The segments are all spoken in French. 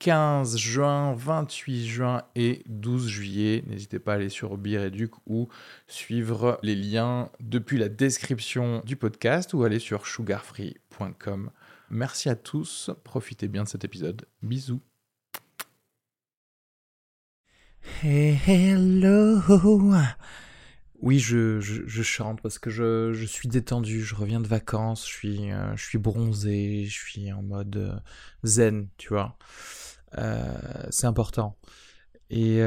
15 juin, 28 juin et 12 juillet. N'hésitez pas à aller sur Bireduc ou suivre les liens depuis la description du podcast ou aller sur sugarfree.com. Merci à tous, profitez bien de cet épisode. Bisous. Hey, hello. Oui, je chante parce que je suis détendu, je reviens de vacances, je suis bronzé, je suis en mode zen, tu vois. C'est important. Et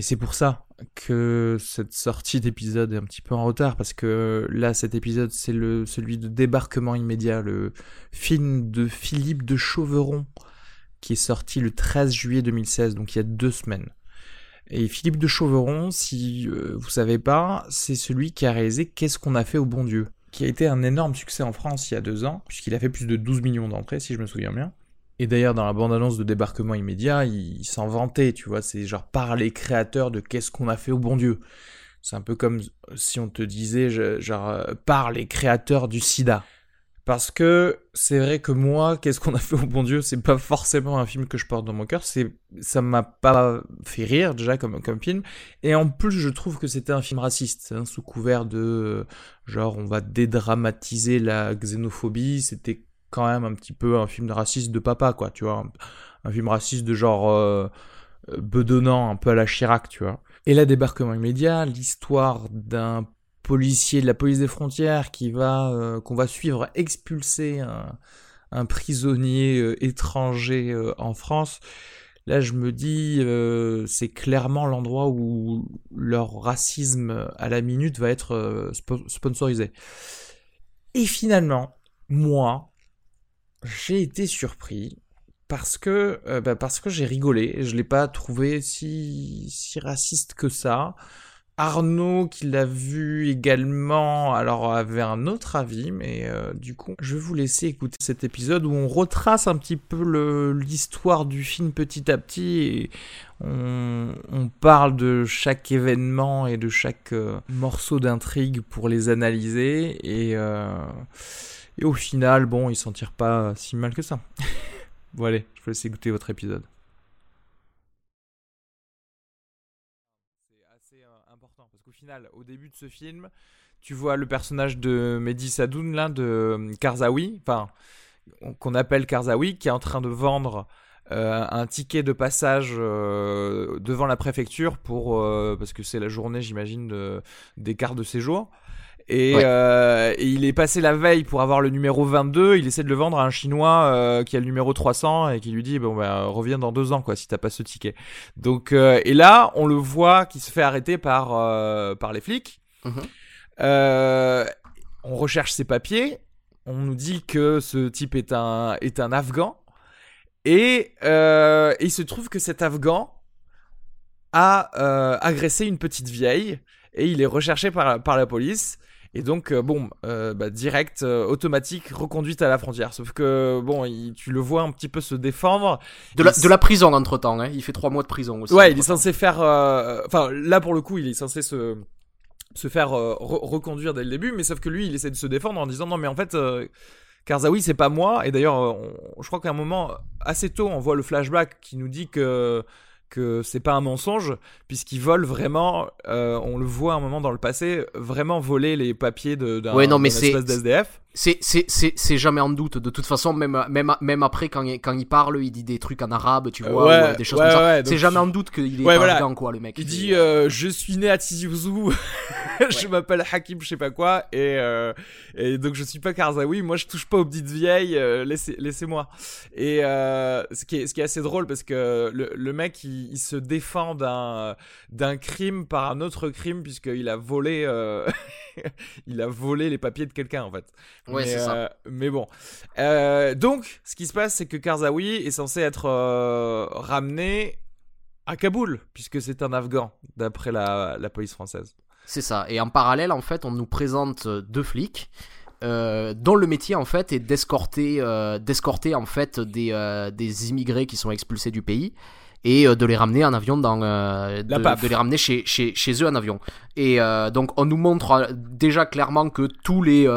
c'est pour ça que cette sortie d'épisode est un petit peu en retard, parce que là, cet épisode, c'est celui de Débarquement immédiat, le film de Philippe de Chauveron, qui est sorti le 13 juillet 2016, donc il y a 2 semaines. Et Philippe de Chauveron, si vous savez pas, c'est celui qui a réalisé Qu'est-ce qu'on a fait au bon Dieu, qui a été un énorme succès en France il y a 2 ans, puisqu'il a fait plus de 12 millions d'entrées, si je me souviens bien. Et d'ailleurs, dans la bande-annonce de Débarquement immédiat, il s'en vantait, tu vois, c'est genre par les créateurs de Qu'est-ce qu'on a fait au bon Dieu. C'est un peu comme si on te disait, genre, par les créateurs du sida. Parce que c'est vrai que moi, Qu'est-ce qu'on a fait au bon Dieu, c'est pas forcément un film que je porte dans mon cœur, ça m'a pas fait rire déjà comme film, et en plus je trouve que c'était un film raciste, hein, sous couvert de genre on va dédramatiser la xénophobie, c'était quand même un petit peu un film raciste de papa, quoi, tu vois, un film raciste de genre bedonnant, un peu à la Chirac, tu vois. Et là, Débarquement immédiat, l'histoire d'un policier de la police des frontières qu'on va suivre expulser un prisonnier étranger en France. Là, je me dis, c'est clairement l'endroit où leur racisme à la minute va être sponsorisé. Et finalement, moi, j'ai été surpris parce que j'ai rigolé. Et je ne l'ai pas trouvé si raciste que ça. Arnaud, qui l'a vu également, alors avait un autre avis, mais du coup, je vais vous laisser écouter cet épisode où on retrace un petit peu l'histoire du film petit à petit, et on parle de chaque événement et de chaque morceau d'intrigue pour les analyser, et au final, bon, ils s'en tirent pas si mal que ça. Bon allez, je vous laisse écouter votre épisode. Au début de ce film, tu vois le personnage de Mehdi Sadoun, là, de Karzaoui, enfin, qu'on appelle Karzaoui, qui est en train de vendre un ticket de passage devant la préfecture parce que c'est la journée, j'imagine, des cartes de séjour. Et, ouais. Et il est passé la veille pour avoir le numéro 22, il essaie de le vendre à un Chinois qui a le numéro 300 et qui lui dit reviens dans 2 ans quoi si t'as pas ce ticket. Donc et là on le voit qui se fait arrêter par les flics. On recherche ses papiers, on nous dit que ce type est un Afghan et il se trouve que cet Afghan a agressé une petite vieille et il est recherché par la police. Et donc, direct, automatique, reconduite à la frontière. Sauf que, tu le vois un petit peu se défendre. De la prison, entre-temps. Hein. Il fait 3 mois de prison aussi. Ouais, il est censé faire... Enfin, là, pour le coup, il est censé se faire reconduire dès le début. Mais sauf que lui, il essaie de se défendre en disant « Non, mais en fait... Karzaoui, c'est pas moi. » Et d'ailleurs, je crois qu'à un moment, assez tôt, on voit le flashback qui nous dit que c'est pas un mensonge, puisqu'ils volent vraiment, on le voit à un moment dans le passé, vraiment voler les papiers d'une espèce d'SDF. C'est jamais en doute. De toute façon, même après, quand il parle, il dit des trucs en arabe, tu vois, ou des choses comme ça. C'est jamais en doute qu'il est arrogant, quoi, le mec. Il dit je suis né à Tizi Ouzou, je m'appelle Hakim, je sais pas quoi, et donc je suis pas Karzaoui, moi je touche pas aux petites vieilles, laissez-moi. Et ce qui est assez drôle, parce que le mec, il se défend d'un crime par un autre crime, puisqu'il a volé, les papiers de quelqu'un, en fait. Ouais, c'est ça. Mais bon. Donc, ce qui se passe, c'est que Karzaoui est censé être ramené à Kaboul, puisque c'est un Afghan, d'après la police française. C'est ça. Et en parallèle, en fait, on nous présente deux flics dont le métier en fait est d'escorter en fait des immigrés qui sont expulsés du pays et de les ramener en avion dans de les ramener chez eux en avion. Et donc on nous montre déjà clairement que tous les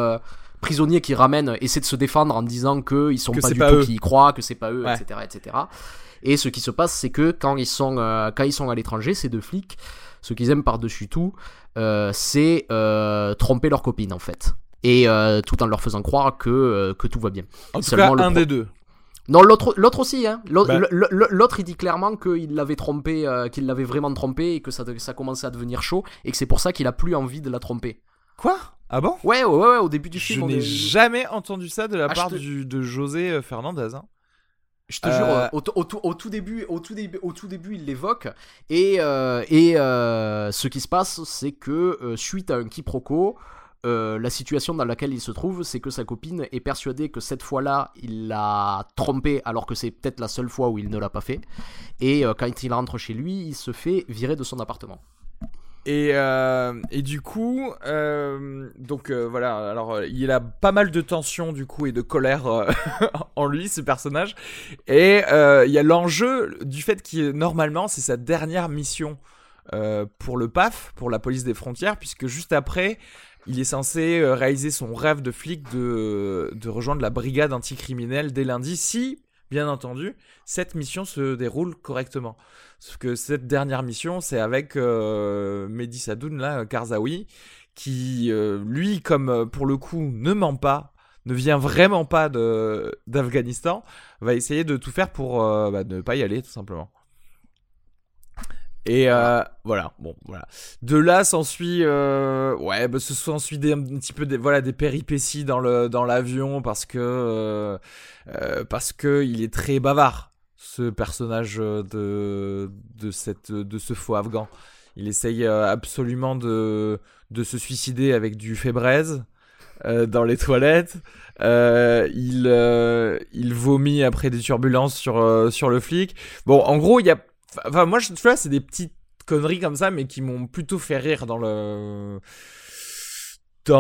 prisonniers qui ramènent essaient de se défendre en disant que ils sont que pas du pas tout eux. Qui y croient, que c'est pas eux, ouais. etc. Et ce qui se passe, c'est que quand ils sont à l'étranger, ces deux flics, ce qu'ils aiment par-dessus tout, c'est tromper leur copine en fait, et tout en leur faisant croire que tout va bien. En tout cas, un des deux. Non, l'autre aussi, hein. L'autre, il dit clairement qu'il l'avait trompé, qu'il l'avait vraiment trompé, et que ça commençait à devenir chaud, et que c'est pour ça qu'il a plus envie de la tromper. Quoi ? Ah bon ? Ouais, au début du film. Je n'ai jamais entendu ça de la part de José Fernandez, hein. Je te jure, au tout début, il l'évoque et ce qui se passe, c'est que suite à un quiproquo, la situation dans laquelle il se trouve, c'est que sa copine est persuadée que cette fois-là, il l'a trompée, alors que c'est peut-être la seule fois où il ne l'a pas fait. Et quand il rentre chez lui, il se fait virer de son appartement. Et du coup, donc voilà. Alors il a pas mal de tension du coup et de colère en lui, ce personnage. Et il y a l'enjeu du fait que normalement c'est sa dernière mission pour le PAF, pour la police des frontières, puisque juste après, il est censé réaliser son rêve de flic de rejoindre la brigade anticriminelle dès lundi, si bien entendu cette mission se déroule correctement. Sauf que cette dernière mission, c'est avec Mehdi Sadoun, là, Karzaoui, qui, lui, comme pour le coup, ne ment pas, ne vient vraiment pas d'Afghanistan, va essayer de tout faire pour ne pas y aller, tout simplement. Et voilà. De là s'ensuit, un petit peu des péripéties dans l'avion parce que il est très bavard. Ce personnage de ce faux afghan, il essaye absolument de se suicider avec du fébraise dans les toilettes. Il vomit après des turbulences sur le flic. Bon, en gros, il y a, enfin moi je trouve là c'est des petites conneries comme ça, mais qui m'ont plutôt fait rire dans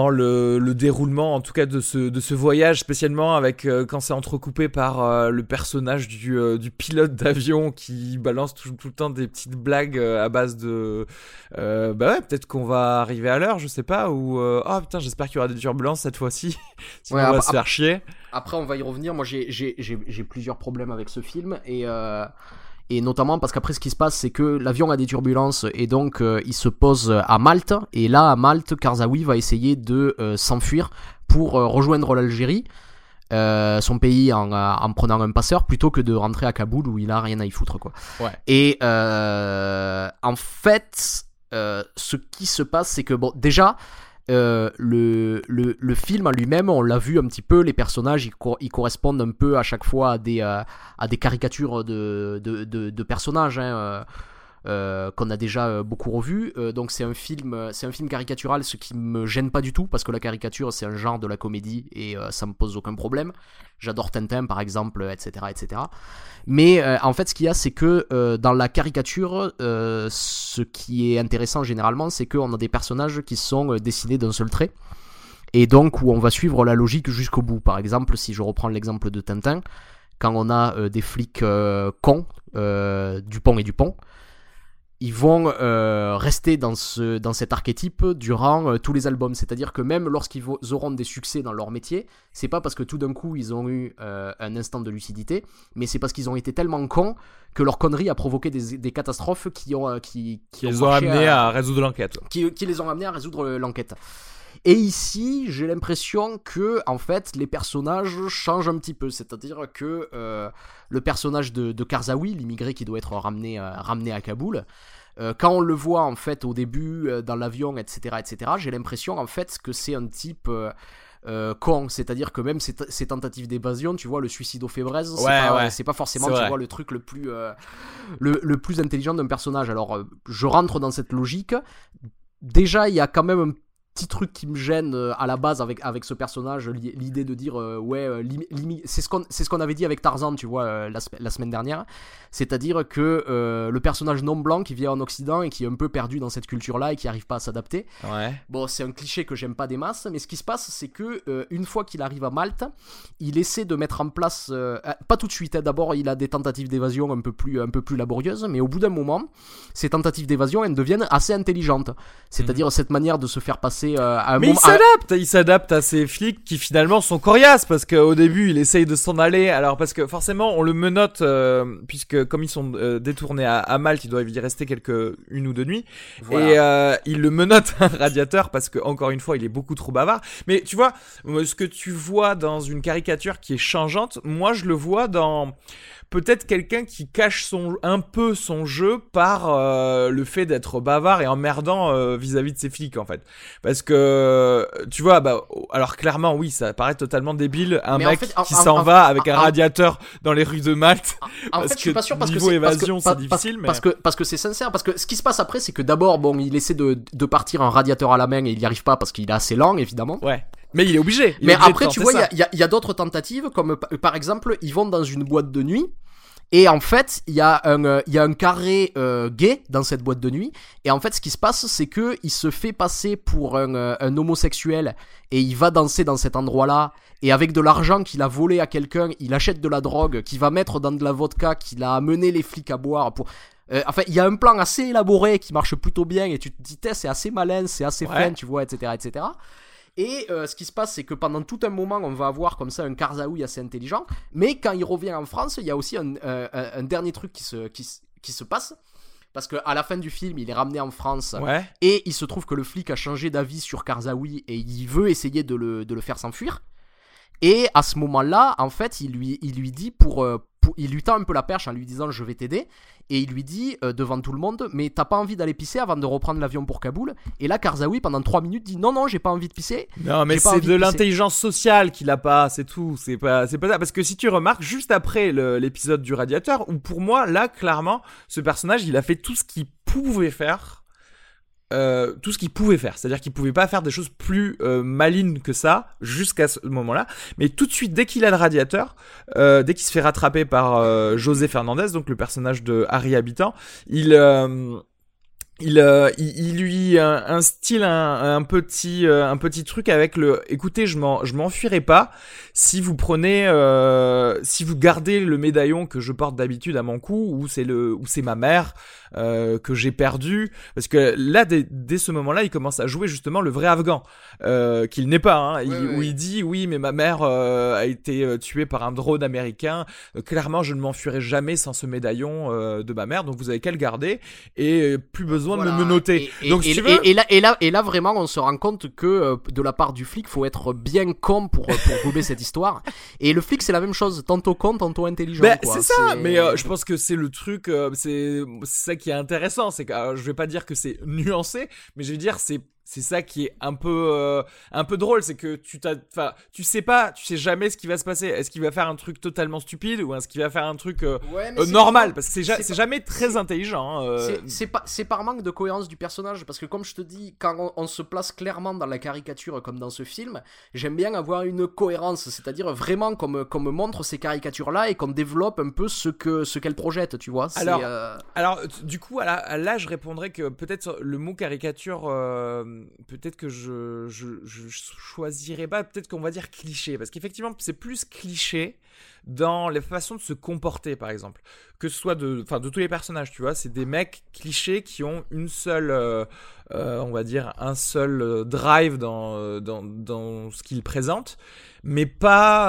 le déroulement, en tout cas, de ce voyage, spécialement avec quand c'est entrecoupé par le personnage du pilote d'avion qui balance tout le temps des petites blagues à base de peut-être qu'on va arriver à l'heure, je sais pas, ou oh putain, j'espère qu'il y aura des turbulences cette fois-ci, sinon on va se faire chier. Après on va y revenir. Moi j'ai plusieurs problèmes avec ce film et notamment parce qu'après ce qui se passe, c'est que l'avion a des turbulences et donc il se pose à Malte. Et là à Malte, Karzaoui va essayer de s'enfuir pour rejoindre l'Algérie, son pays, en prenant un passeur plutôt que de rentrer à Kaboul où il a rien à y foutre, quoi. Ouais. Et en fait, ce qui se passe, c'est que bon, déjà le film en lui-même, on l'a vu un petit peu, les personnages ils correspondent un peu à chaque fois à des caricatures de personnages, hein, qu'on a déjà beaucoup revu, donc c'est un film caricatural, ce qui me gêne pas du tout, parce que la caricature c'est un genre de la comédie et ça me pose aucun problème. J'adore Tintin par exemple, etc. Mais en fait ce qu'il y a, c'est que dans la caricature, ce qui est intéressant généralement, c'est qu'on a des personnages qui sont dessinés d'un seul trait, et donc où on va suivre la logique jusqu'au bout. Par exemple, si je reprends l'exemple de Tintin, quand on a des flics cons, Dupont, ils vont rester dans cet archétype durant tous les albums. C'est-à-dire que même lorsqu'ils auront des succès dans leur métier, c'est pas parce que tout d'un coup ils ont eu un instant de lucidité, mais c'est parce qu'ils ont été tellement cons que leur connerie a provoqué des catastrophes qui les ont amenés à résoudre l'enquête. Et ici, j'ai l'impression que, en fait, les personnages changent un petit peu. C'est-à-dire que le personnage de Karzaoui, l'immigré qui doit être ramené à Kaboul, quand on le voit, en fait, au début, dans l'avion, etc., j'ai l'impression, en fait, que c'est un type con. C'est-à-dire que même ces tentatives d'évasion, tu vois, le suicide au fébraise, c'est pas forcément, tu vois, le truc le plus intelligent d'un personnage. Alors, je rentre dans cette logique. Déjà, il y a quand même un petit truc qui me gêne à la base avec ce personnage, l'idée de dire c'est ce qu'on avait dit avec Tarzan, tu vois, la semaine dernière, c'est-à-dire que le personnage non blanc qui vient en Occident et qui est un peu perdu dans cette culture-là et qui arrive pas à s'adapter. Ouais. Bon, c'est un cliché que j'aime pas des masses, mais ce qui se passe, c'est que une fois qu'il arrive à Malte, il essaie de mettre en place pas tout de suite, hein, d'abord il a des tentatives d'évasion un peu plus laborieuses, mais au bout d'un moment, ces tentatives d'évasion, elles deviennent assez intelligentes. C'est-à-dire cette manière de se faire passer à un moment. Mais il s'adapte à ces flics qui finalement sont coriaces, parce qu'au début il essaye de s'en aller, alors parce que forcément on le menote, puisque comme ils sont détournés à Malte, il doit y rester une ou deux nuits, voilà. Et il le menote à un radiateur parce que, encore une fois, il est beaucoup trop bavard. Mais tu vois, ce que tu vois dans une caricature qui est changeante, moi je le vois dans... peut-être quelqu'un qui cache un peu son jeu par le fait d'être bavard et emmerdant vis-à-vis de ses flics, en fait. Parce que, tu vois, bah, alors clairement, oui, ça paraît totalement débile, un mec qui s'en va avec un radiateur dans les rues de Malte. Parce que c'est sincère, parce que ce qui se passe après, c'est que d'abord, bon, il essaie de partir un radiateur à la main et il n'y arrive pas parce qu'il est assez lent, évidemment. Ouais. Mais il est obligé. Mais après, tu vois, il y a d'autres tentatives, comme par exemple, ils vont dans une boîte de nuit. Et en fait, il y a un carré gay dans cette boîte de nuit. Et en fait, ce qui se passe, c'est que il se fait passer pour un homosexuel et il va danser dans cet endroit-là. Et avec de l'argent qu'il a volé à quelqu'un, il achète de la drogue qu'il va mettre dans de la vodka qu'il a amené les flics à boire pour... enfin, il y a un plan assez élaboré qui marche plutôt bien. Et tu te dis, c'est assez malin, c'est assez fun, tu vois, etc., etc. Et ce qui se passe, c'est que pendant tout un moment, on va avoir comme ça un Karzaoui assez intelligent. Mais quand il revient en France, il y a aussi un dernier truc qui se passe. Parce qu'à la fin du film, il est ramené en France. Ouais. Et il se trouve que le flic a changé d'avis sur Karzaoui et il veut essayer de le faire s'enfuir. Et à ce moment-là, en fait, il lui dit il lui tend un peu la perche en lui disant « je vais t'aider ». Et il lui dit devant tout le monde « mais t'as pas envie d'aller pisser avant de reprendre l'avion pour Kaboul ?» Et là, Karzaoui, pendant 3 minutes, dit « non, j'ai pas envie de pisser ». Non, mais c'est de l'intelligence sociale qu'il a pas, c'est tout. C'est pas ça. Parce que si tu remarques, juste après l'épisode du radiateur, où pour moi, là, clairement, ce personnage, il a fait tout ce qu'il pouvait faire. C'est-à-dire qu'il pouvait pas faire des choses plus malines que ça jusqu'à ce moment-là, mais tout de suite dès qu'il a le radiateur, dès qu'il se fait rattraper par José Fernandez, donc le personnage de Harry Habitant, il lui instille un petit truc avec le écoutez, je m'enfuirai pas si vous prenez si vous gardez le médaillon que je porte d'habitude à mon cou, ou c'est ma mère que j'ai perdu, parce que là dès ce moment-là, il commence à jouer justement le vrai Afghan qu'il n'est pas, hein, où il dit oui, mais ma mère a été tuée par un drone américain, clairement je ne m'enfuirai jamais sans ce médaillon de ma mère, donc vous avez qu'à le garder et plus besoin de me noter. Et là vraiment on se rend compte que de la part du flic, faut être bien con pour gober cette histoire. Et le flic, c'est la même chose, tantôt con, tantôt intelligent. Ben, quoi. C'est ça. Mais je pense que c'est le truc, c'est ça qui est intéressant. C'est que je vais pas dire que c'est nuancé, mais je vais dire c'est ça qui est un peu drôle, c'est que tu sais jamais ce qui va se passer. Est-ce qu'il va faire un truc totalement stupide ou est-ce qu'il va faire un truc normal, parce que c'est jamais très intelligent. C'est par manque de cohérence du personnage, parce que comme je te dis, quand on se place clairement dans la caricature comme dans ce film, j'aime bien avoir une cohérence, c'est-à-dire vraiment qu'on me montre ces caricatures-là et qu'on développe un peu ce qu'elles projettent, tu vois. Alors du coup là je répondrais que peut-être le mot caricature peut-être que je choisirais pas, peut-être qu'on va dire cliché, parce qu'effectivement c'est plus cliché dans les façons de se comporter, par exemple, que ce soit de tous les personnages, tu vois, c'est des mecs clichés qui ont une seule on va dire un seul drive dans ce qu'ils présentent, mais pas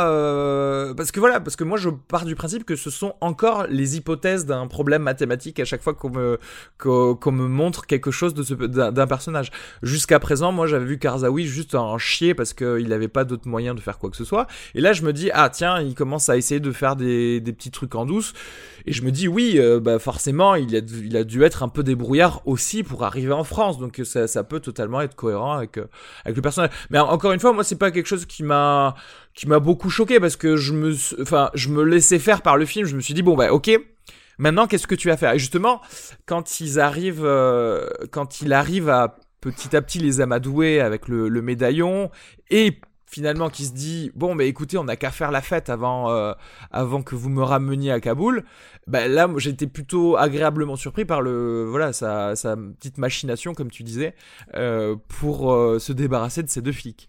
parce que moi je pars du principe que ce sont encore les hypothèses d'un problème mathématique à chaque fois qu'on me montre quelque chose d'un personnage. Jusqu'à présent, moi j'avais vu Karzaoui juste en chier parce qu'il n'avait pas d'autre moyen de faire quoi que ce soit, et là je me dis ah tiens, il commence à essayer de faire des petits trucs en douce, et je me dis oui, forcément il a dû être un peu débrouillard aussi pour arriver en France, donc ça peut totalement être cohérent avec le personnage. Mais encore une fois, moi c'est pas quelque chose qui m'a beaucoup choqué, parce que je me laissais faire par le film. Je me suis dit bon bah ok, maintenant qu'est-ce que tu vas faire. Et justement, quand il arrive à petit à petit les amadouer avec le médaillon, et finalement qui se dit bon mais écoutez, on n'a qu'à faire la fête avant que vous me rameniez à Kaboul. Ben là j'étais plutôt agréablement surpris par sa petite machination, comme tu disais, pour se débarrasser de ces deux flics.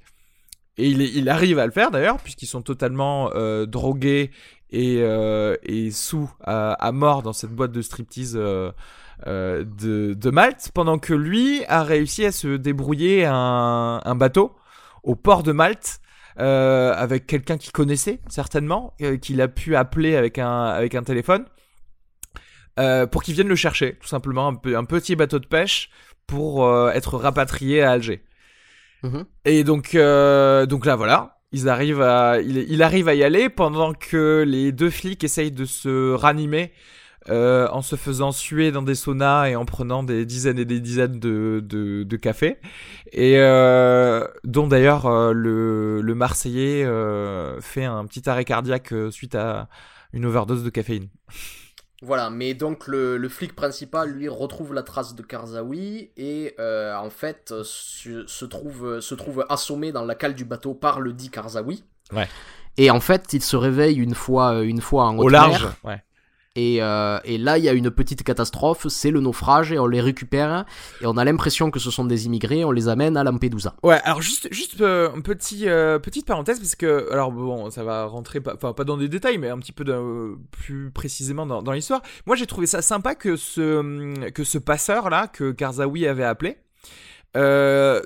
Et il arrive à le faire d'ailleurs, puisqu'ils sont totalement drogués et sous à mort dans cette boîte de striptease de Malte, pendant que lui a réussi à se débrouiller un bateau au port de Malte avec quelqu'un qu'il connaissait certainement, qu'il a pu appeler avec un téléphone pour qu'il vienne le chercher, tout simplement un petit bateau de pêche pour être rapatrié à Alger. Mmh. Et donc là voilà, il arrive à y aller pendant que les deux flics essayent de se ranimer en se faisant suer dans des saunas et en prenant des dizaines et des dizaines de cafés, et dont d'ailleurs le Marseillais fait un petit arrêt cardiaque suite à une overdose de caféine. Voilà, mais donc le flic principal, lui, retrouve la trace de Karzaoui et en fait se trouve assommé dans la cale du bateau par le dit Karzaoui. Ouais. Et en fait, il se réveille une fois en haute mer. Au large, ouais. Et là, il y a une petite catastrophe, c'est le naufrage, et on les récupère, et on a l'impression que ce sont des immigrés, on les amène à Lampedusa. Ouais, alors juste une petite parenthèse, parce que, alors bon, ça va rentrer, pas dans des détails, mais un petit peu plus précisément dans l'histoire. Moi, j'ai trouvé ça sympa que ce passeur-là, que Karzaoui avait appelé,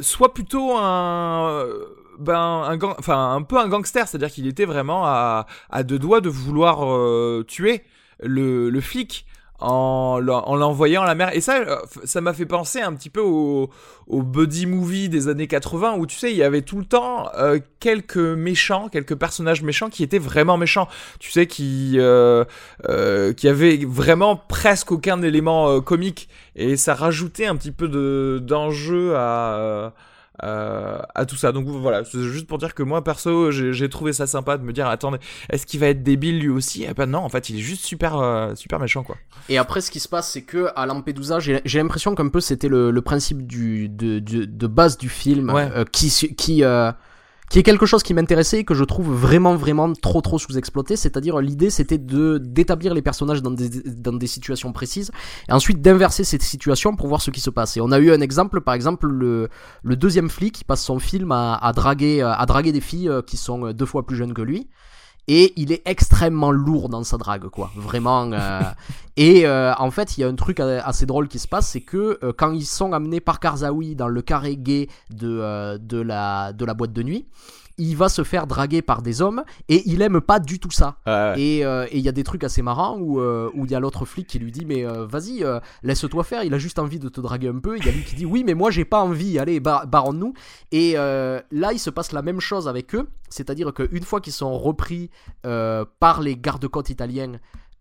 soit plutôt un peu un gangster, c'est-à-dire qu'il était vraiment à deux doigts de vouloir tuer le flic en l'envoyant à la mer. Et ça m'a fait penser un petit peu au buddy movie des années 80, où tu sais il y avait tout le temps quelques personnages méchants qui étaient vraiment méchants, tu sais, qui avaient vraiment presque aucun élément comique, et ça rajoutait un petit peu d'enjeu à tout ça. Donc voilà, c'est juste pour dire que moi perso j'ai trouvé ça sympa de me dire attendez, est-ce qu'il va être débile lui aussi? Eh ben non, en fait il est juste super super méchant quoi. Et après ce qui se passe, c'est que à Lampedusa j'ai l'impression qu'un peu c'était le principe de base du film, ouais. Qui est quelque chose qui m'intéressait et que je trouve vraiment vraiment trop sous-exploité, c'est-à-dire l'idée c'était d'établir les personnages dans des situations précises et ensuite d'inverser cette situation pour voir ce qui se passe. Et on a eu un exemple, par exemple le deuxième flic qui passe son film à draguer des filles qui sont 2 fois plus jeunes que lui. Et il est extrêmement lourd dans sa drague, quoi. Vraiment. Et en fait, il y a un truc assez drôle qui se passe, c'est que quand ils sont amenés par Karzaoui dans le carré gay de la boîte de nuit, il va se faire draguer par des hommes et il aime pas du tout ça. Ah ouais. Et y a des trucs assez marrants où il y a l'autre flic qui lui dit mais vas-y, laisse-toi faire, il a juste envie de te draguer un peu. Il y a lui qui dit oui mais moi j'ai pas envie, allez barrons-nous. Et là il se passe la même chose avec eux, c'est-à-dire qu'une fois qu'ils sont repris par les gardes-côtes italiens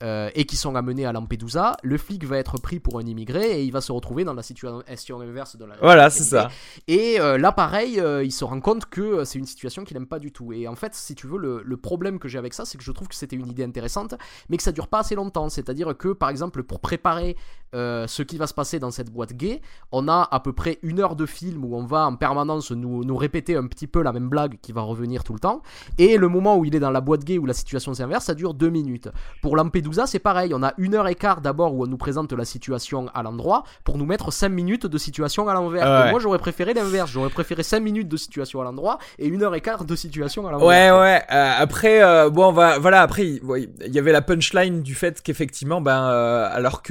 et qui sont amenés à Lampedusa, le flic va être pris pour un immigré et il va se retrouver dans la situation inverse de la. Voilà, c'est ça. Et là, pareil, il se rend compte que c'est une situation qu'il n'aime pas du tout. Et en fait, si tu veux, le problème que j'ai avec ça, c'est que je trouve que c'était une idée intéressante, mais que ça dure pas assez longtemps. C'est-à-dire que, par exemple, pour préparer ce qui va se passer dans cette boîte gay, on a à peu près 1 heure de film où on va en permanence nous répéter un petit peu la même blague qui va revenir tout le temps. Et le moment où il est dans la boîte gay où la situation s'inverse, ça dure 2 minutes. Pour Lampedusa, c'est pareil, on a 1h15 d'abord où on nous présente la situation à l'endroit pour nous mettre 5 minutes de situation à l'envers. Ouais. Moi, j'aurais préféré l'inverse, j'aurais préféré 5 minutes de situation à l'endroit et 1h15 de situation à l'envers. Ouais. Après, après, il y avait la punchline du fait qu'effectivement, alors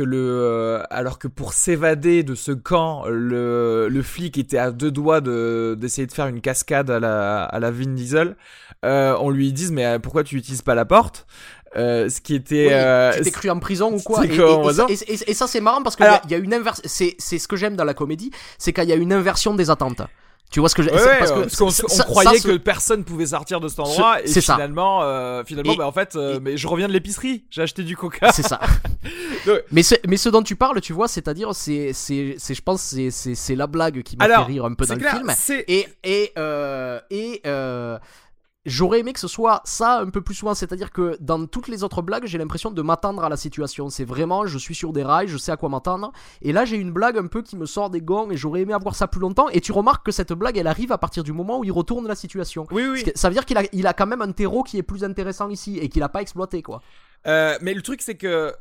que pour s'évader de ce camp, le flic était à 2 doigts d'essayer de faire une cascade à la Vin Diesel. On lui dit mais pourquoi tu n'utilises pas la porte? Ce qui était, tu t'es cru en prison ou quoi? Et ça c'est marrant parce que il y a une inversion. C'est ce que j'aime dans la comédie, c'est qu'il y a une inversion des attentes. Tu vois ce que je... parce qu'on croyait que personne pouvait sortir de cet endroit et finalement mais je reviens de l'épicerie, j'ai acheté du coca. C'est ça. Donc, mais ce dont tu parles, tu vois, c'est-à-dire c'est je pense c'est la blague qui m'a fait rire un peu dans le film. J'aurais aimé que ce soit ça un peu plus souvent, c'est-à-dire que dans toutes les autres blagues, j'ai l'impression de m'attendre à la situation. C'est vraiment, je suis sur des rails, je sais à quoi m'attendre. Et là, j'ai une blague un peu qui me sort des gonds et j'aurais aimé avoir ça plus longtemps. Et tu remarques que cette blague, elle arrive à partir du moment où il retourne la situation. Oui, oui. Ça veut dire qu'il a quand même un terreau qui est plus intéressant ici et qu'il n'a pas exploité, quoi. Mais le truc, c'est que...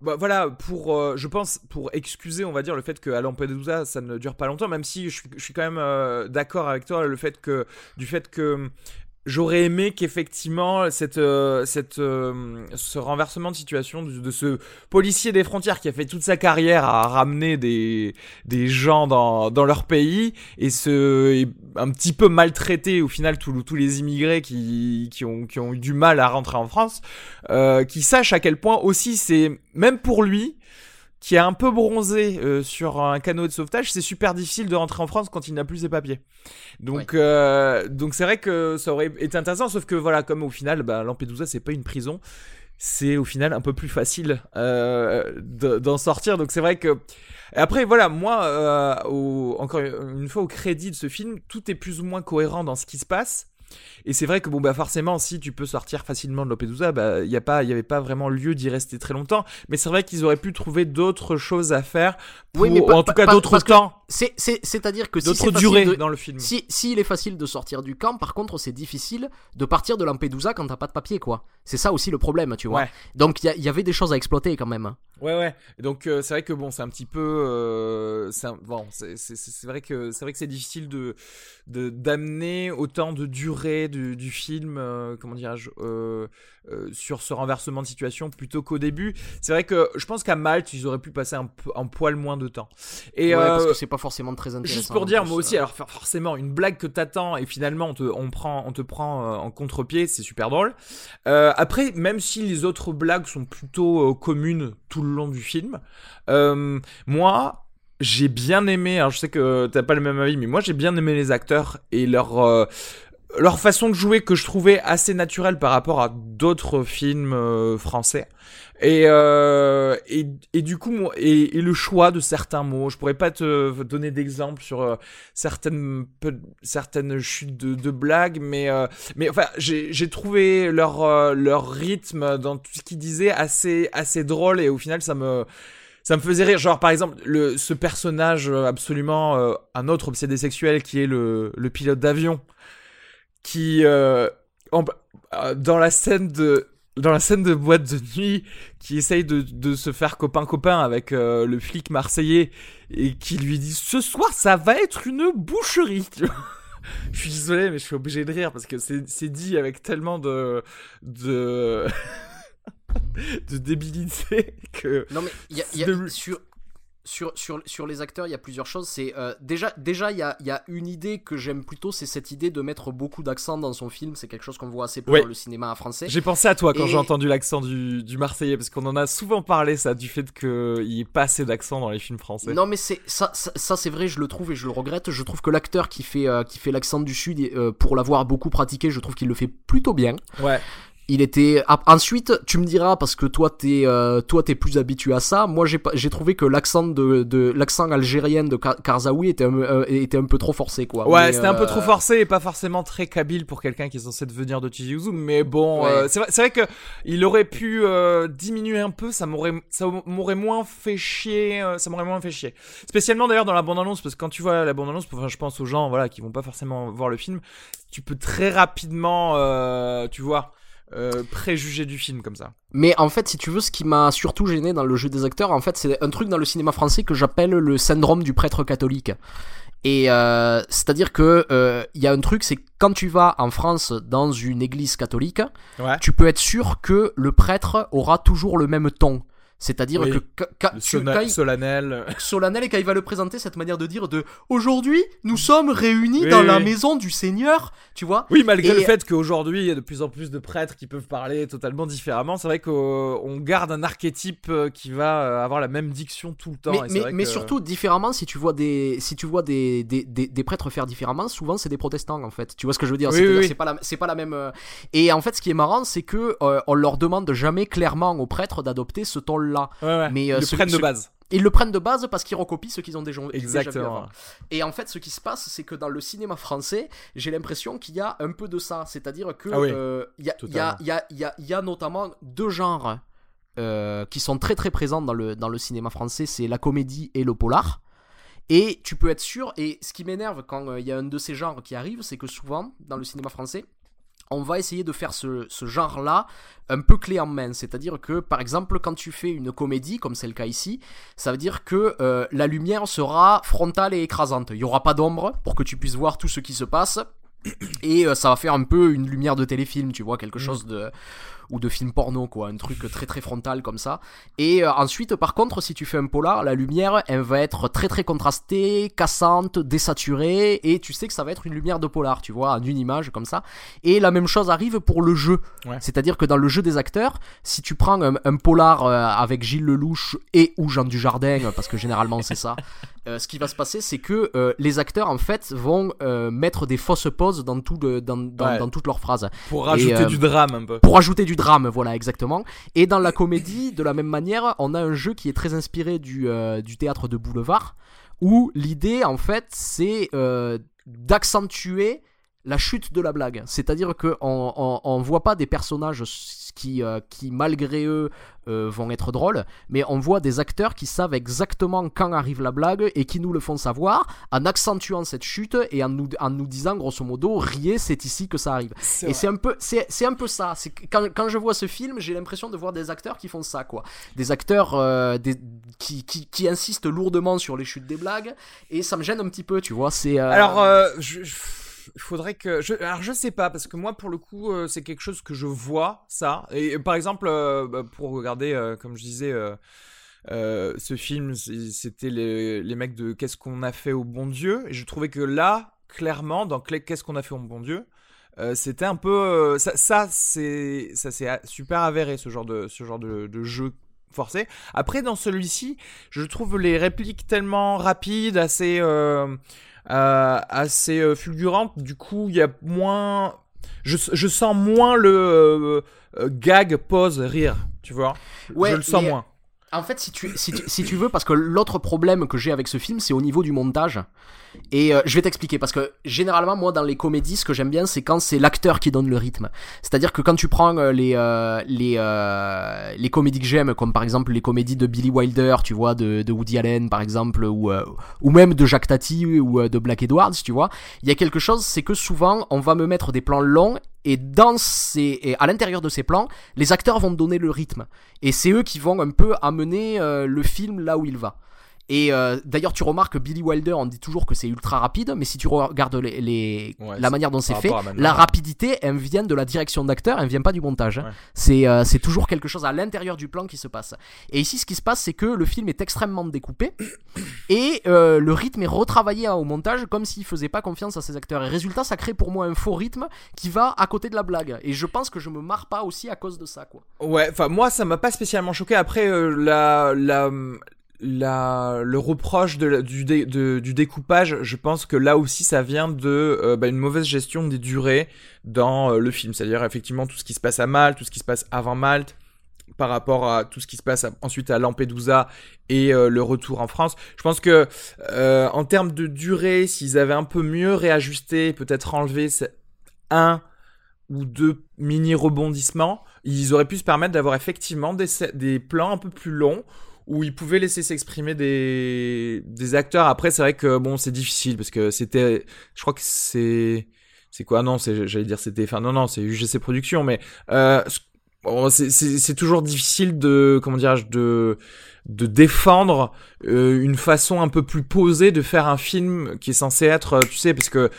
Bah voilà, je pense, pour excuser, on va dire, le fait qu'à Lampedusa, ça ne dure pas longtemps, même si je suis quand même d'accord avec toi, du fait que j'aurais aimé qu'effectivement ce renversement de situation de ce policier des frontières qui a fait toute sa carrière à ramener des gens dans leur pays et un petit peu maltraiter au final tous les immigrés qui ont eu du mal à rentrer en France, qui sachent à quel point aussi c'est, même pour lui, qui a un peu bronzé sur un canot de sauvetage, c'est super difficile de rentrer en France quand il n'a plus ses papiers. Donc, ouais. Donc c'est vrai que ça aurait été intéressant, sauf que voilà, comme au final, Lampedusa, c'est pas une prison, c'est au final un peu plus facile d'en sortir. Donc c'est vrai que... Après, voilà, moi, encore une fois, au crédit de ce film, tout est plus ou moins cohérent dans ce qui se passe. Et c'est vrai que forcément, si tu peux sortir facilement de Lampedusa, il n'y avait pas vraiment lieu d'y rester très longtemps. Mais c'est vrai qu'ils auraient pu trouver d'autres choses à faire, d'autres temps. C'est-à-dire que d'autres durées dans le film. Si il est facile de sortir du camp, par contre, c'est difficile de partir de Lampedusa quand t'as pas de papier, quoi. C'est ça aussi le problème, tu vois. Ouais. Donc il y avait des choses à exploiter quand même. Ouais. Donc c'est vrai que c'est un petit peu, c'est vrai que c'est difficile de d'amener autant de durée du film, comment dirais-je, sur ce renversement de situation plutôt qu'au début. C'est vrai que je pense qu'à Malte, ils auraient pu passer un poil moins de temps. Et parce que c'est pas forcément très intéressant. Juste pour dire, moi aussi, alors forcément, une blague que t'attends et finalement on te prend en contre-pied, c'est super drôle. Après, même si les autres blagues sont plutôt communes tout le long du film, moi j'ai bien aimé. Alors je sais que t'as pas le même avis, mais moi j'ai bien aimé les acteurs et leur façon de jouer, que je trouvais assez naturelle par rapport à d'autres films français. Et du coup, et le choix de certains mots, je pourrais pas te donner d'exemple sur certaines chutes de blagues, mais enfin j'ai trouvé leur rythme dans tout ce qu'ils disaient assez drôle, et au final ça me faisait rire. Genre, par exemple, ce personnage absolument un autre obsédé sexuel qui est le pilote d'avion, qui dans la scène de boîte de nuit, qui essaye de se faire copain-copain avec le flic marseillais, et qui lui dit « Ce soir, ça va être une boucherie !» Je suis désolé, mais je suis obligé de rire, parce que c'est dit avec tellement de de débilité que... Non, mais Sur les acteurs, il y a plusieurs choses. C'est déjà il y a une idée que j'aime plutôt, c'est cette idée de mettre beaucoup d'accent dans son film. C'est quelque chose qu'on voit assez peu dans le cinéma français. J'ai pensé à toi quand j'ai entendu l'accent du Marseillais, parce qu'on en a souvent parlé, ça, du fait que il y ait pas assez d'accent dans les films français. Non, mais c'est ça c'est vrai, je le trouve et je le regrette. Je trouve que l'acteur qui fait l'accent du Sud, pour l'avoir beaucoup pratiqué, je trouve qu'il le fait plutôt bien. Ouais. Il était... Ensuite, tu me diras, parce que toi t'es plus habitué à ça. Moi, j'ai trouvé que l'accent algérien de Karzaoui était un peu trop forcé, quoi. Ouais, mais c'était un peu trop forcé et pas forcément très kabyle pour quelqu'un qui est censé venir de Tizi Ouzou. Mais bon, ouais. C'est vrai que il aurait pu diminuer un peu. Ça m'aurait moins fait chier. Spécialement d'ailleurs dans la bande-annonce, parce que quand tu vois la bande-annonce, enfin, je pense aux gens, voilà, qui vont pas forcément voir le film, tu peux très rapidement, tu vois, préjugé du film comme ça. Mais en fait, si tu veux, ce qui m'a surtout gêné dans le jeu des acteurs, en fait, c'est un truc dans le cinéma français que j'appelle le syndrome du prêtre catholique. Et c'est-à-dire que y a un truc, c'est quand tu vas en France dans une église catholique, ouais, tu peux être sûr que le prêtre aura toujours le même ton. C'est-à-dire solennel, et quand il va le présenter, cette manière de dire de « Aujourd'hui, nous sommes réunis dans la maison du Seigneur », tu vois. Oui, malgré le fait qu'aujourd'hui, il y a de plus en plus de prêtres qui peuvent parler totalement différemment. C'est vrai qu'on garde un archétype qui va avoir la même diction tout le temps. Mais surtout, différemment, si tu vois des prêtres faire différemment, souvent, c'est des protestants, en fait. Tu vois ce que je veux dire? C'est pas la même... Et en fait, ce qui est marrant, c'est qu'on leur demande jamais clairement aux prêtres d'adopter ce ton-là. Ouais. Mais, ils le prennent de base. Ils le prennent de base parce qu'ils recopient ce qu'ils ont déjà, vu avant. Et en fait, ce qui se passe, c'est que dans le cinéma français, j'ai l'impression qu'il y a un peu de ça. C'est-à-dire que il y a notamment deux genres qui sont très très présents dans le cinéma français. C'est la comédie et le polar. Et tu peux être sûr, et ce qui m'énerve quand il y a un de ces genres qui arrive, c'est que souvent, dans le cinéma français, on va essayer de faire ce genre-là un peu clé en main. C'est-à-dire que, par exemple, quand tu fais une comédie, comme c'est le cas ici, ça veut dire que la lumière sera frontale et écrasante. Il n'y aura pas d'ombre pour que tu puisses voir tout ce qui se passe. Et ça va faire un peu une lumière de téléfilm, tu vois, quelque chose de... ou de film porno, quoi, un truc très très frontal comme ça. Et ensuite, par contre, si tu fais un polar, la lumière, elle va être très très contrastée, cassante, désaturée, et tu sais que ça va être une lumière de polar, tu vois, en une image comme ça. Et la même chose arrive pour le jeu. Ouais. C'est-à-dire que dans le jeu des acteurs, si tu prends un polar avec Gilles Lelouch et ou Jean Dujardin, parce que généralement c'est ça, ce qui va se passer, c'est que les acteurs, en fait, vont mettre des fausses pauses dans toutes leurs phrases. Pour rajouter du drame un peu. Pour rajouter du drame, voilà, exactement. Et dans la comédie, de la même manière, on a un jeu qui est très inspiré du théâtre de boulevard, où l'idée, en fait, c'est d'accentuer la chute de la blague. C'est-à-dire qu'on voit pas des personnages qui malgré eux, vont être drôles, mais on voit des acteurs qui savent exactement quand arrive la blague et qui nous le font savoir en accentuant cette chute et en nous disant, grosso modo, riez, c'est ici que ça arrive. C'est un peu ça. Quand je vois ce film, j'ai l'impression de voir des acteurs qui font ça, quoi. Des acteurs qui insistent lourdement sur les chutes des blagues, et ça me gêne un petit peu, tu vois. Alors je sais pas, parce que moi pour le coup c'est quelque chose que je vois ça, et par exemple pour regarder comme je disais ce film, c'était les mecs de Qu'est-ce qu'on a fait au bon Dieu, et je trouvais que là clairement dans Qu'est-ce qu'on a fait au bon Dieu, c'était un peu ça c'est super avéré, ce genre de jeu forcé. Après dans celui-ci je trouve les répliques tellement rapides, assez fulgurante, du coup il y a moins, je sens moins le gag, pause, rire, tu vois, ouais, je le sens moins. En fait, si tu veux, parce que l'autre problème que j'ai avec ce film, c'est au niveau du montage. Et je vais t'expliquer, parce que généralement, moi, dans les comédies, ce que j'aime bien, c'est quand c'est l'acteur qui donne le rythme. C'est-à-dire que quand tu prends les comédies que j'aime, comme par exemple les comédies de Billy Wilder, tu vois, de Woody Allen, par exemple, ou même de Jacques Tati ou de Black Edwards, tu vois, il y a quelque chose, c'est que souvent, on va me mettre des plans longs. Et à l'intérieur de ces plans, les acteurs vont donner le rythme. Et c'est eux qui vont un peu amener le film là où il va. Et d'ailleurs, tu remarques que Billy Wilder, on dit toujours que c'est ultra rapide, mais si tu regardes la manière dont c'est fait, la rapidité, elle vient de la direction d'acteur, elle vient pas du montage. Ouais. C'est toujours quelque chose à l'intérieur du plan qui se passe. Et ici, ce qui se passe, c'est que le film est extrêmement découpé et le rythme est retravaillé au montage comme s'il faisait pas confiance à ses acteurs. Et résultat, ça crée pour moi un faux rythme qui va à côté de la blague. Et je pense que je me marre pas aussi à cause de ça, quoi. Ouais, enfin, moi, ça m'a pas spécialement choqué. Après, le reproche du découpage, je pense que là aussi ça vient de une mauvaise gestion des durées dans le film, c'est-à-dire effectivement tout ce qui se passe à Malte, tout ce qui se passe avant Malte par rapport à tout ce qui se passe ensuite à Lampedusa et le retour en France. Je pense que en termes de durée, s'ils avaient un peu mieux réajusté, peut-être enlevé un ou deux mini rebondissements, ils auraient pu se permettre d'avoir effectivement des plans un peu plus longs où ils pouvaient laisser s'exprimer des acteurs. Après, c'est vrai que bon, c'est difficile parce que c'était, je crois que c'est quoi? Non, c'est UGC Productions, mais c'est toujours difficile de, comment dirais-je, de défendre une façon un peu plus posée de faire un film qui est censé être, tu sais, parce que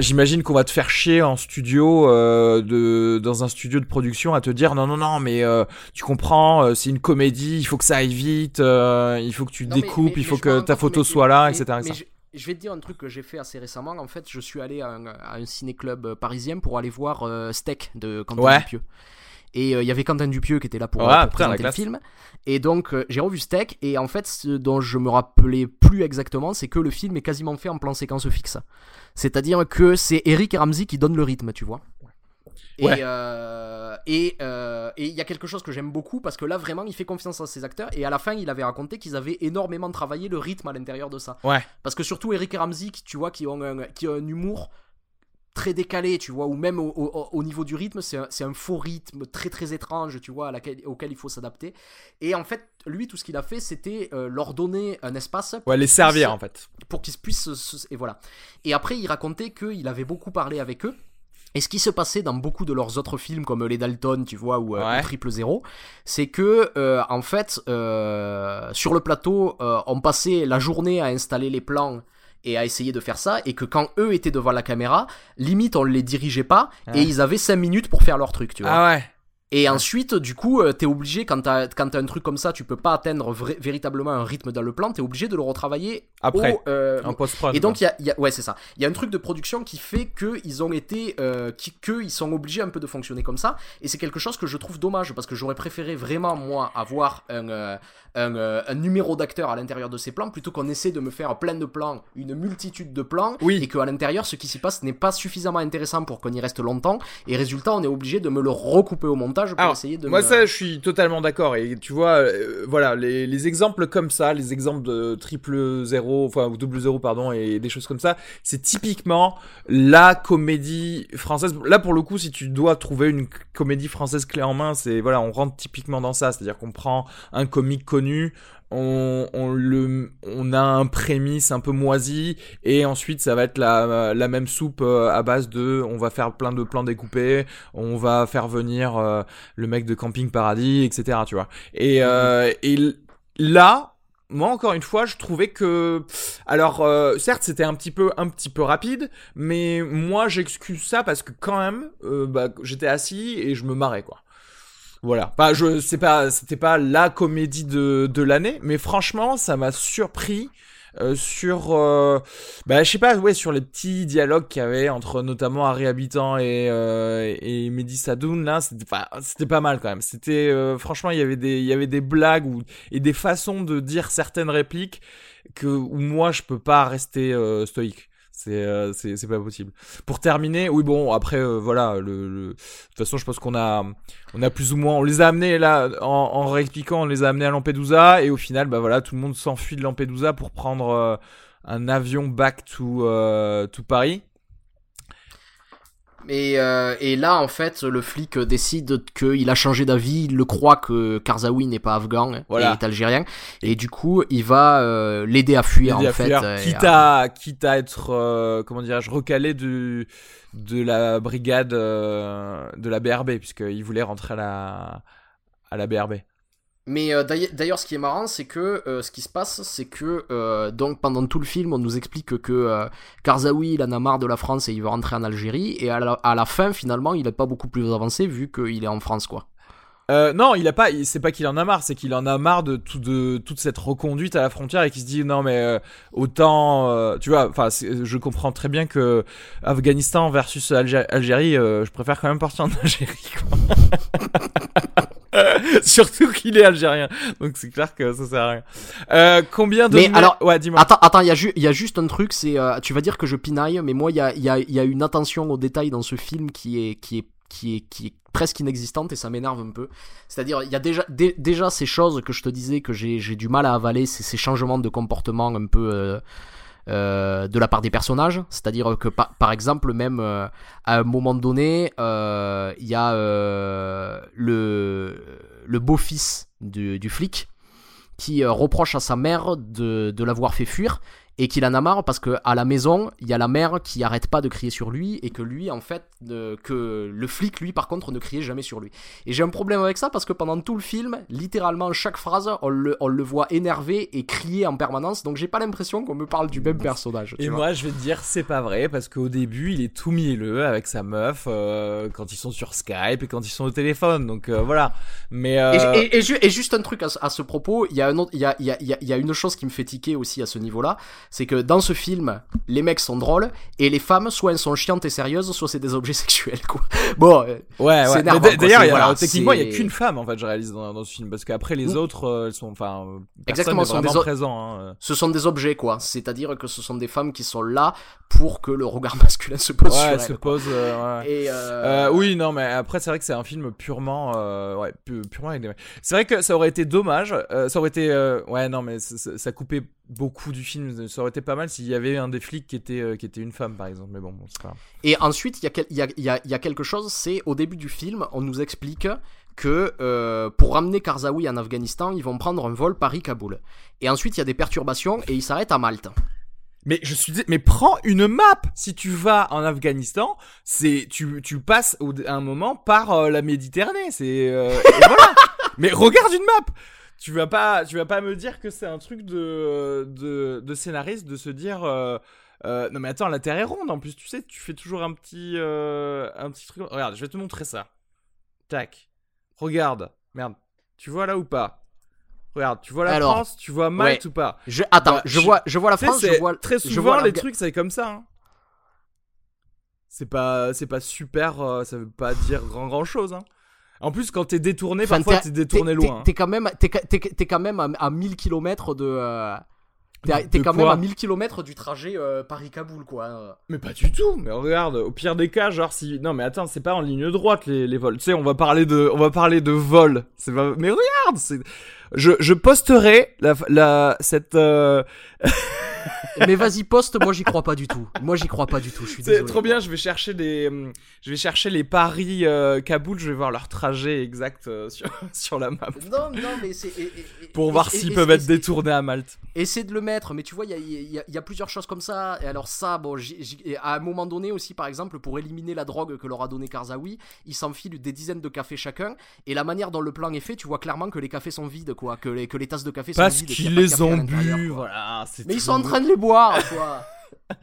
j'imagine qu'on va te faire chier en studio, dans un studio de production, à te dire non, mais tu comprends, c'est une comédie, il faut que ça aille vite, il faut que tu découpes, il faut que ta photo soit là, etc. Je vais te dire un truc que j'ai fait assez récemment. En fait, je suis allé à un ciné-club parisien pour aller voir Steak de Quentin Dupieux. Et il y avait Quentin Dupieux qui était là pour présenter le film. Et donc, j'ai revu Steak. Et en fait, ce dont je me rappelais plus exactement, c'est que le film est quasiment fait en plan séquence fixe. C'est-à-dire que c'est Eric et Ramzy qui donnent le rythme, tu vois. Ouais. Et il y a quelque chose que j'aime beaucoup, parce que là vraiment il fait confiance à ses acteurs, et à la fin il avait raconté qu'ils avaient énormément travaillé le rythme à l'intérieur de ça. Ouais. Parce que surtout Eric et Ramzy, tu vois, qui ont un humour très décalé, tu vois, ou même au niveau du rythme, c'est un faux rythme très très étrange, tu vois, auquel il faut s'adapter. Et en fait, lui, tout ce qu'il a fait, c'était leur donner un espace. Ouais, les servir, en fait. Pour qu'ils puissent... Et voilà. Et après, il racontait qu'il avait beaucoup parlé avec eux. Et ce qui se passait dans beaucoup de leurs autres films, comme Les Dalton, tu vois, ou Triple Zéro, c'est que, en fait, sur le plateau, on passait la journée à installer les plans et à essayer de faire ça, et que quand eux étaient devant la caméra, limite on les dirigeait pas, et ils avaient 5 minutes pour faire leur truc, tu vois. Ah ouais. Et ensuite, du coup, t'es obligé, quand t'as un truc comme ça, tu peux pas atteindre véritablement un rythme dans le plan, t'es obligé de le retravailler après, en post-prod. Et donc, ouais, c'est ça. Il y a un truc de production qui fait qu'ils sont obligés un peu de fonctionner comme ça, et c'est quelque chose que je trouve dommage, parce que j'aurais préféré vraiment, moi, avoir un numéro d'acteur à l'intérieur de ces plans, plutôt qu'on essaie de me faire plein de plans, une multitude de plans, oui. Et qu'à l'intérieur, ce qui s'y passe n'est pas suffisamment intéressant pour qu'on y reste longtemps, et résultat, on est obligé de me le recouper au montage. Alors, essayer de ça, je suis totalement d'accord. Et tu vois, voilà, les exemples comme ça, les exemples de triple zéro, enfin double zéro, pardon, et des choses comme ça, c'est typiquement la comédie française. Là, pour le coup, si tu dois trouver une comédie française clé en main, c'est voilà, on rentre typiquement dans ça. C'est-à-dire qu'on prend un comique connu. On a un prémisse un peu moisi, et ensuite ça va être la même soupe à base de on va faire plein de plans découpés, on va faire venir le mec de Camping Paradis, etc. Tu vois. Et là, moi encore une fois, je trouvais que, alors certes c'était un petit peu rapide, mais moi j'excuse ça parce que quand même, j'étais assis et je me marrais, quoi. Voilà, bah, c'était pas la comédie de l'année, mais franchement, ça m'a surpris sur les petits dialogues qu'il y avait entre notamment Harry Habitant et Mehdi Sadoun, là, c'était pas mal quand même. C'était franchement, il y avait des blagues et des façons de dire certaines répliques où moi je peux pas rester stoïque. C'est pas possible. Pour terminer, oui, bon, après voilà, de toute façon je pense qu'on a plus ou moins, on les a amenés là en réexpliquant, on les a amenés à Lampedusa, et au final bah voilà, tout le monde s'enfuit de Lampedusa pour prendre un avion back to Paris. Et là, en fait, le flic décide qu'il a changé d'avis, il le croit que Karzaoui n'est pas afghan, voilà. Il est algérien, et du coup, il va l'aider à fuir, quitte à être, comment dirais-je, recalé de la brigade de la BRB, puisqu'il voulait rentrer à la BRB. Mais d'ailleurs, ce qui est marrant, c'est que ce qui se passe, c'est que donc pendant tout le film, on nous explique que Karzaoui, il en a marre de la France et il veut rentrer en Algérie. Et à la fin, finalement, il est pas beaucoup plus avancé vu qu'il est en France, quoi. Non, il a pas. C'est pas qu'il en a marre, c'est qu'il en a marre de toute cette reconduite à la frontière et qu'il se dit non mais autant. Tu vois, enfin, je comprends très bien que Afghanistan versus Algérie, je préfère quand même partir en Algérie, quoi. Surtout qu'il est algérien, donc c'est clair que ça sert à rien. Combien de... alors, ouais, dis-moi. Attends, il y a juste un truc, c'est... tu vas dire que je pinaille, mais moi, il y a une attention aux détails dans ce film qui est presque inexistante, et ça m'énerve un peu. C'est-à-dire, il y a déjà ces choses que je te disais que j'ai du mal à avaler, c'est ces changements de comportement un peu... de la part des personnages, c'est-à-dire que par exemple même à un moment donné, il y a le beau-fils du flic qui reproche à sa mère de l'avoir fait fuir, et qu'il en a marre parce que à la maison il y a la mère qui arrête pas de crier sur lui, et que lui en fait que le flic lui par contre ne criait jamais sur lui. Et j'ai un problème avec ça parce que pendant tout le film, littéralement chaque phrase on le voit énervé et crier en permanence, donc j'ai pas l'impression qu'on me parle du même personnage, tu vois. Moi je vais te dire c'est pas vrai, parce qu'au début il est tout mielleux avec sa meuf quand ils sont sur Skype et quand ils sont au téléphone, donc voilà. Mais et juste un truc à ce propos, il y a une chose qui me fait tiquer aussi à ce niveau-là. C'est que dans ce film, les mecs sont drôles et les femmes, soit elles sont chiantes et sérieuses, soit c'est des objets sexuels, quoi. Bon, ouais. C'est énervant, d'ailleurs, techniquement, il n'y a qu'une femme, en fait, je réalise dans ce film, parce qu'après les autres, elles sont, enfin, personne n'est vraiment présent. Ce sont des objets, quoi. C'est-à-dire que ce sont des femmes qui sont là pour que le regard masculin se pose sur elle. Se pose, ouais. Et oui, non, mais après, c'est vrai que c'est un film purement... purement avec des... C'est vrai que ça aurait été dommage. Ça aurait été... ouais, non, mais ça coupait beaucoup du film. Ça aurait été pas mal s'il y avait un des flics qui était une femme, par exemple. Mais bon, c'est pas grave. Et ensuite, il y a quelque chose, c'est au début du film, on nous explique que pour ramener Karzaoui en Afghanistan, ils vont prendre un vol Paris-Kaboul. Et ensuite, il y a des perturbations et ils s'arrêtent à Malte. Mais je suis dit, mais prends une map. Si tu vas en Afghanistan, c'est tu passes à un moment par la Méditerranée, c'est et voilà. Mais regarde une map. Tu vas pas me dire que c'est un truc de scénariste de se dire non mais attends, la Terre est ronde en plus, tu sais, tu fais toujours un petit truc. Regarde, je vais te montrer ça. Tac. Regarde. Merde. Tu vois là ou pas ? Regarde, tu vois la France, tu vois Malte ou pas ? Attends, je vois la France, je vois très souvent je vois les trucs, c'est comme ça. Hein. C'est pas super, ça veut pas dire grand chose. Hein. En plus, quand t'es détourné, parfois t'es détourné loin. T'es quand même à 1000 km de. T'es quand même à 1000 km du trajet Paris-Kaboul, quoi. Mais pas du tout. Mais regarde, au pire des cas, genre si. Non, mais attends, c'est pas en ligne droite les vols. Tu sais, on va parler de vol. C'est pas... Mais regarde, c'est. Je posterai cette. Mais vas-y, poste. Moi j'y crois pas du tout. Je suis désolé. C'est trop bien. Je vais chercher les paris Kaboul. Je vais voir leur trajet exact sur la map. Non, mais c'est. Pour voir s'ils peuvent être détournés à Malte. Essayer de le mettre. Mais tu vois, il y a plusieurs choses comme ça. Et alors ça, bon, à un moment donné aussi, par exemple, pour éliminer la drogue que leur a donné Karzaoui, ils s'enfilent des dizaines de cafés chacun. Et la manière dont le plan est fait, tu vois clairement que les cafés sont vides, quoi. Que les tasses de café sont vides. Parce qu'ils les ont bu. Voilà. Mais ils sont en train de les boire, quoi.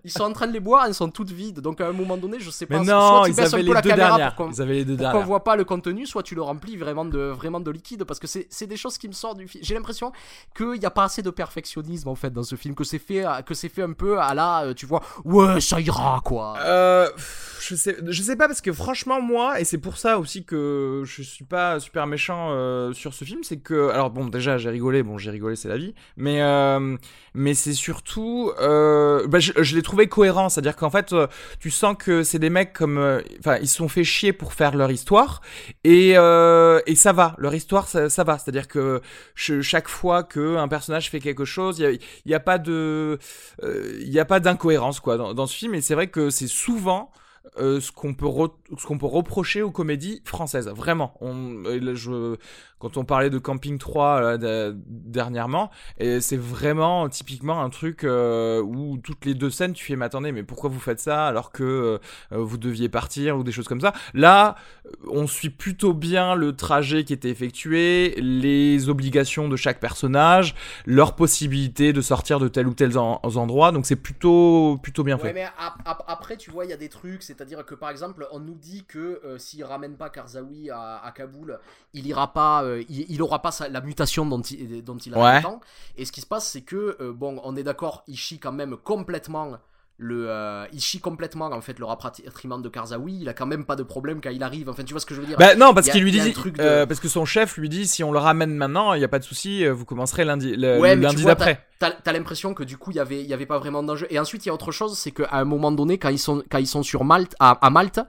Ils sont en train de les boire, elles sont toutes vides. Donc à un moment donné, je sais pas. Mais non, soit tu baisses un peu la caméra pour qu'on voit pas le contenu, soit tu le remplis vraiment de liquide, parce que c'est des choses qui me sortent du film. J'ai l'impression qu'il y a pas assez de perfectionnisme en fait dans ce film, que c'est fait un peu à la, tu vois, ouais ça ira quoi. Je sais pas, parce que franchement moi, et c'est pour ça aussi que je suis pas super méchant sur ce film, c'est que alors bon déjà j'ai rigolé, c'est la vie, mais c'est surtout je l'ai trouvé cohérent, c'est-à-dire qu'en fait, tu sens que c'est des mecs comme... Enfin, ils se sont fait chier pour faire leur histoire, et ça va, leur histoire, ça va. C'est-à-dire que chaque fois qu'un personnage fait quelque chose, il n'y a pas d'incohérence quoi, dans ce film, et c'est vrai que c'est souvent... ce qu'on peut reprocher aux comédies françaises, vraiment. Quand on parlait de Camping 3 dernièrement, et c'est vraiment typiquement un truc où toutes les deux scènes tu fais mais attendez, mais pourquoi vous faites ça alors que vous deviez partir, ou des choses comme ça. Là, on suit plutôt bien le trajet qui était effectué, les obligations de chaque personnage, leur possibilité de sortir de tel ou tel endroit, donc c'est plutôt bien fait. Ouais, mais après tu vois, il y a des trucs, c'est-à-dire que par exemple, on nous dit que s'il ramène pas Karzaoui à Kaboul, il ira pas, il aura pas la mutation dont il a tant. Et ce qui se passe, c'est que on est d'accord, il chie quand même complètement en fait le rapatriement de Karzaoui. Il a quand même pas de problème quand il arrive. Enfin, tu vois ce que je veux dire ? Bah non, parce qu'il lui dit parce que son chef lui dit si on le ramène maintenant, il y a pas de souci, vous commencerez lundi d'après. T'as l'impression que du coup il y avait pas vraiment d'enjeu. Et ensuite il y a autre chose, c'est qu'à un moment donné quand ils sont sur Malte, à Malte,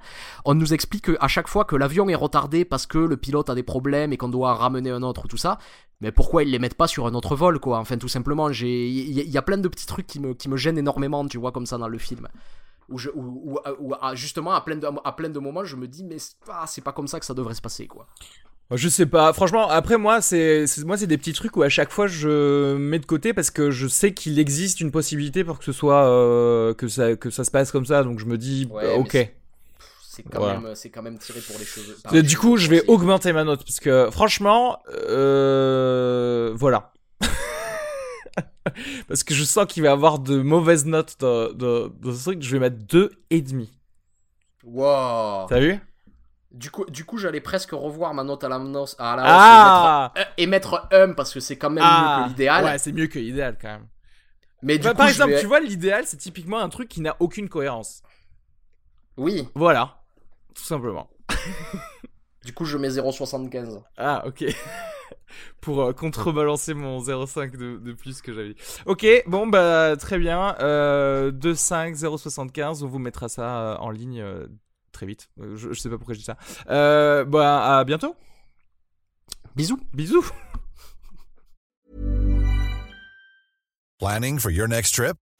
on nous explique à chaque fois que l'avion est retardé parce que le pilote a des problèmes et qu'on doit ramener un autre, tout ça. Mais pourquoi ils les mettent pas sur un autre vol, quoi ? Enfin, tout simplement, il y a plein de petits trucs qui me gênent énormément, tu vois, comme ça dans le film. Où justement à plein de moments je me dis mais c'est pas comme ça que ça devrait se passer, quoi. Je sais pas, franchement, après moi c'est des petits trucs où à chaque fois je mets de côté parce que je sais qu'il existe une possibilité pour que ce soit que ça se passe comme ça, donc je me dis OK. C'est quand même tiré pour les cheveux. Du coup, je vais augmenter ma note parce que franchement voilà. Parce que je sens qu'il va y avoir de mauvaises notes dans ce truc, je vais mettre 2,5. Wow. T'as vu ? Du coup, j'allais presque revoir ma note à la hausse et mettre parce que c'est quand même mieux que l'idéal. Ouais, c'est mieux que l'idéal quand même. Mais du coup, par exemple, tu vois, l'idéal, c'est typiquement un truc qui n'a aucune cohérence. Oui. Voilà, tout simplement. Du coup, je mets 0,75. Ah, ok. pour contrebalancer mon 0,5 de plus que j'avais. Ok, bon bah très bien. 2,5, 0,75, on vous mettra ça en ligne très vite. Je sais pas pourquoi je dis ça. Bah à bientôt. Bisous. Bisous. Planning for your next trip?